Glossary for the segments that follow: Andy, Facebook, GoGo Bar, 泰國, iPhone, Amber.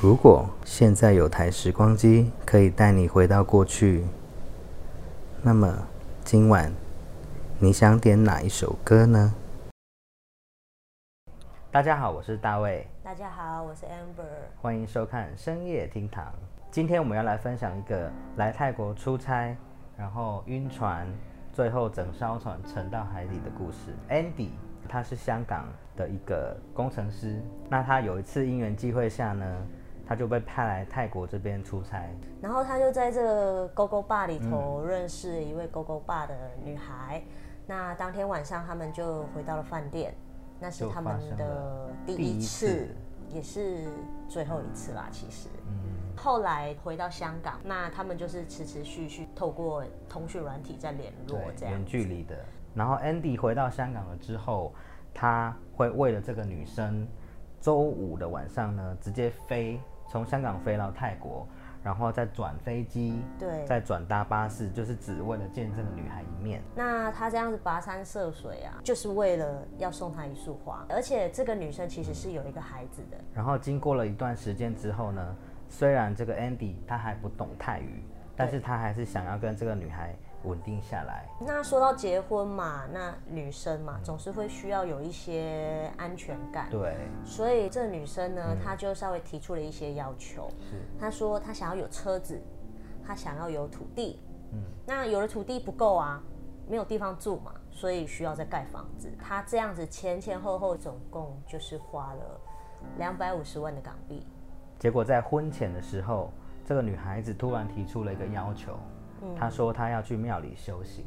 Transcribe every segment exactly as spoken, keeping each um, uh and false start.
如果现在有台时光机可以带你回到过去，那么今晚你想点哪一首歌呢？大家好，我是大卫。大家好，我是 Amber。欢迎收看深夜厅堂。今天我们要来分享一个来泰国出差，然后晕船，最后整艘船沉到海底的故事。Andy， 他是香港的一个工程师。那他有一次因缘际会下呢，他就被派来泰国这边出差，然后他就在这个 GoGo Bar 里头认识一位 GoGo Bar 的女孩。嗯、那当天晚上他们就回到了饭店，那是他们的第一次，一次也是最后一次啦。其实，嗯、后来回到香港，那他们就是持持续续透过通讯软体在联络，这样远距离的。然后 Andy 回到香港了之后，他会为了这个女生，周五的晚上呢，直接飞。从香港飞到泰国，然后再转飞机，对，再转搭巴士，就是只为了见这个女孩一面。那他这样子跋山涉水啊，就是为了要送她一束花。而且这个女生其实是有一个孩子的。嗯、然后经过了一段时间之后呢，虽然这个 Andy 他还不懂泰语，但是他还是想要跟这个女孩稳定下来。那说到结婚嘛，那女生嘛，总是会需要有一些安全感。对，所以这女生呢，嗯、她就稍微提出了一些要求。她说她想要有车子，她想要有土地。嗯，那有了土地不够啊，没有地方住嘛，所以需要再盖房子。她这样子前前后后总共就是花了两百五十万的港币。结果在婚前的时候，这个女孩子突然提出了一个要求。嗯、他说他要去庙里修行。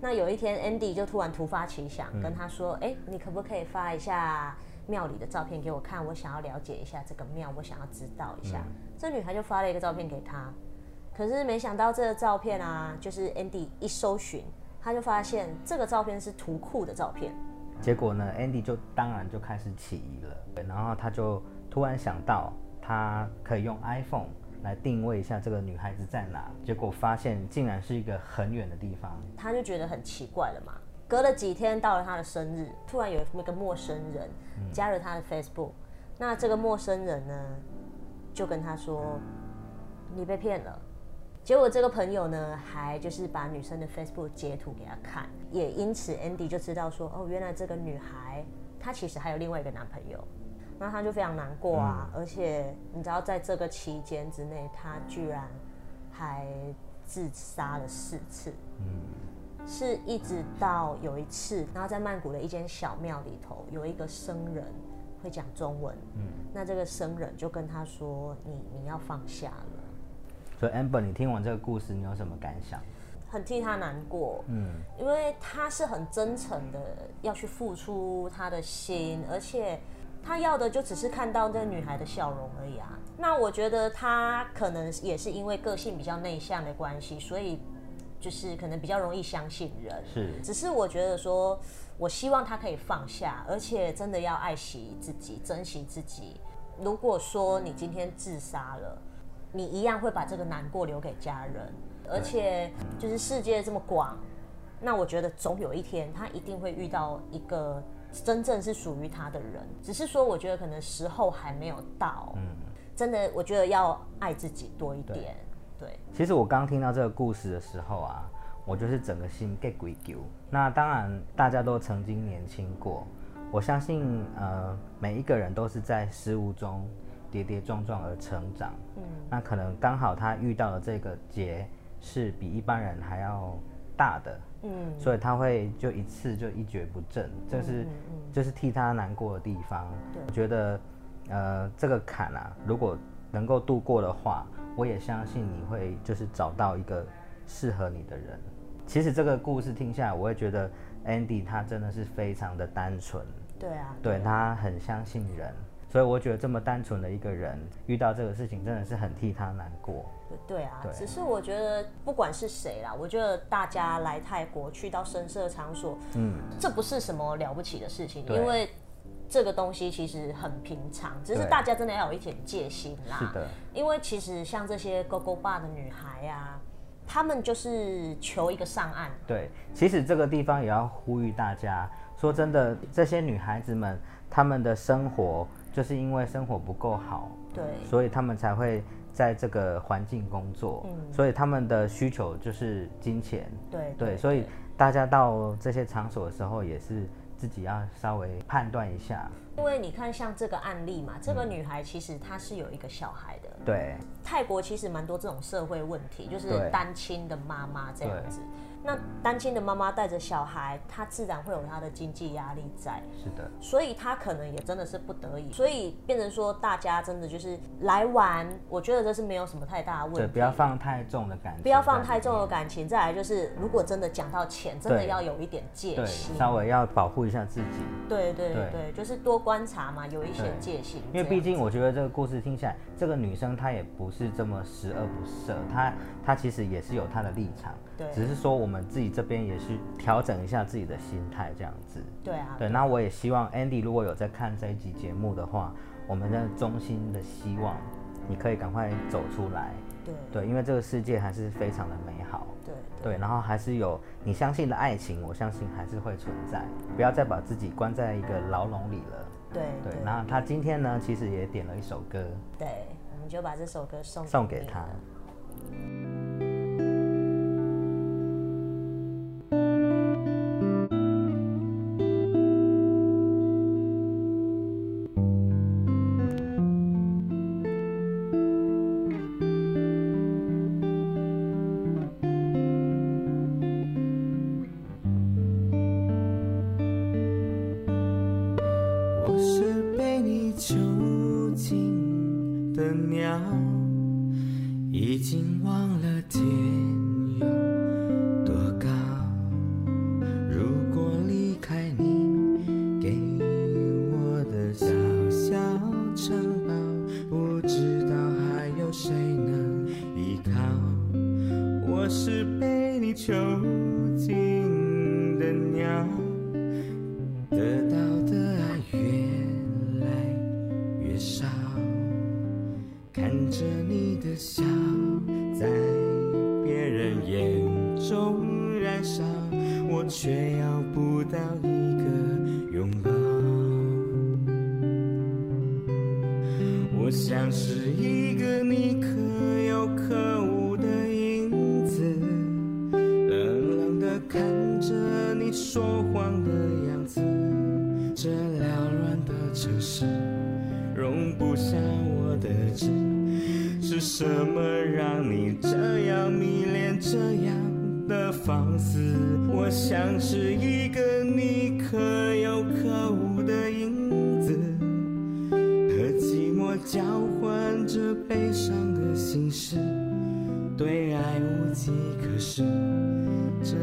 那有一天 Andy 就突然突发奇想，嗯、跟他说：哎、欸，你可不可以发一下庙里的照片给我看，我想要了解一下这个庙，我想要知道一下。嗯、这女孩就发了一个照片给他，可是没想到这个照片啊，就是 Andy 一搜寻，他就发现这个照片是图库的照片。结果呢 Andy 就当然就开始起疑了。对，然后他就突然想到他可以用 iPhone来定位一下这个女孩子在哪，结果发现竟然是一个很远的地方，他就觉得很奇怪了嘛。隔了几天到了他的生日，突然有一个陌生人加了他的 Facebook，嗯、那这个陌生人呢就跟他说：嗯、你被骗了。结果这个朋友呢还就是把女生的 Facebook 截图给他看，也因此 Andy 就知道说，哦，原来这个女孩她其实还有另外一个男朋友。那他就非常难过啊。嗯、而且你知道在这个期间之内，他居然还自杀了四次。嗯、是一直到有一次，然后在曼谷的一间小庙里头，有一个僧人会讲中文。嗯、那这个僧人就跟他说：你你要放下了。所以 Amber， 你听完这个故事，你有什么感想？很替他难过。嗯，因为他是很真诚的要去付出他的心，而且他要的就只是看到那女孩的笑容而已啊。那我觉得他可能也是因为个性比较内向的关系，所以就是可能比较容易相信人。是，只是我觉得说，我希望他可以放下，而且真的要爱惜自己，珍惜自己。如果说你今天自杀了，你一样会把这个难过留给家人，而且就是世界这么广，那我觉得总有一天他一定会遇到一个真正是属于他的人，只是说我觉得可能时候还没有到。嗯、真的我觉得要爱自己多一点。 对， 对，其实我刚听到这个故事的时候啊，我就是整个心给鬼揪。那当然大家都曾经年轻过，我相信呃每一个人都是在失误中跌跌撞撞而成长。嗯、那可能刚好他遇到的这个劫是比一般人还要大的。嗯，所以他会就一次就一蹶不振，这是、嗯嗯、就是替他难过的地方。我觉得，呃，这个坎啊，如果能够度过的话，我也相信你会就是找到一个适合你的人。其实这个故事听下来，我会觉得 Andy 他真的是非常的单纯。对啊，对，他很相信人。所以我觉得这么单纯的一个人遇到这个事情，真的是很替他难过。对啊，对，只是我觉得不管是谁啦，我觉得大家来泰国去到深色场所，嗯，这不是什么了不起的事情，因为这个东西其实很平常，只是大家真的要有一点戒心啦。是的，因为其实像这些 GoGo Bar 的女孩啊，她们就是求一个上岸。对，其实这个地方也要呼吁大家，说真的，这些女孩子们她们的生活，就是因为生活不够好，对，所以他们才会在这个环境工作，嗯、所以他们的需求就是金钱，对 对, 对, 对，所以大家到这些场所的时候也是自己要稍微判断一下。因为你看像这个案例嘛，这个女孩其实她是有一个小孩的，对，泰国其实蛮多这种社会问题，就是单亲的妈妈这样子，那单亲的妈妈带着小孩，她自然会有她的经济压力在，是的，所以她可能也真的是不得已，所以变成说大家真的就是来玩，我觉得这是没有什么太大的问题，对，不要放太重的感情，不要放太重的感情，再来就是如果真的讲到钱，真的要有一点戒心，稍微要保护一下自己，对对 对, 对，就是多观察嘛，有一些戒心，因为毕竟我觉得这个故事听起来，这个女生她也不是这么十恶不赦，她她其实也是有她的立场，对，只是说我们自己这边也是调整一下自己的心态这样子，对啊，对，那我也希望 Andy 如果有在看这一集节目的话，我们的衷心的希望你可以赶快走出来，对对，因为这个世界还是非常的美好，对 对, 对，然后还是有你相信的爱情，我相信还是会存在，不要再把自己关在一个牢笼里了，对 对, 对，那他今天呢其实也点了一首歌，对，我们就把这首歌送给送给他。这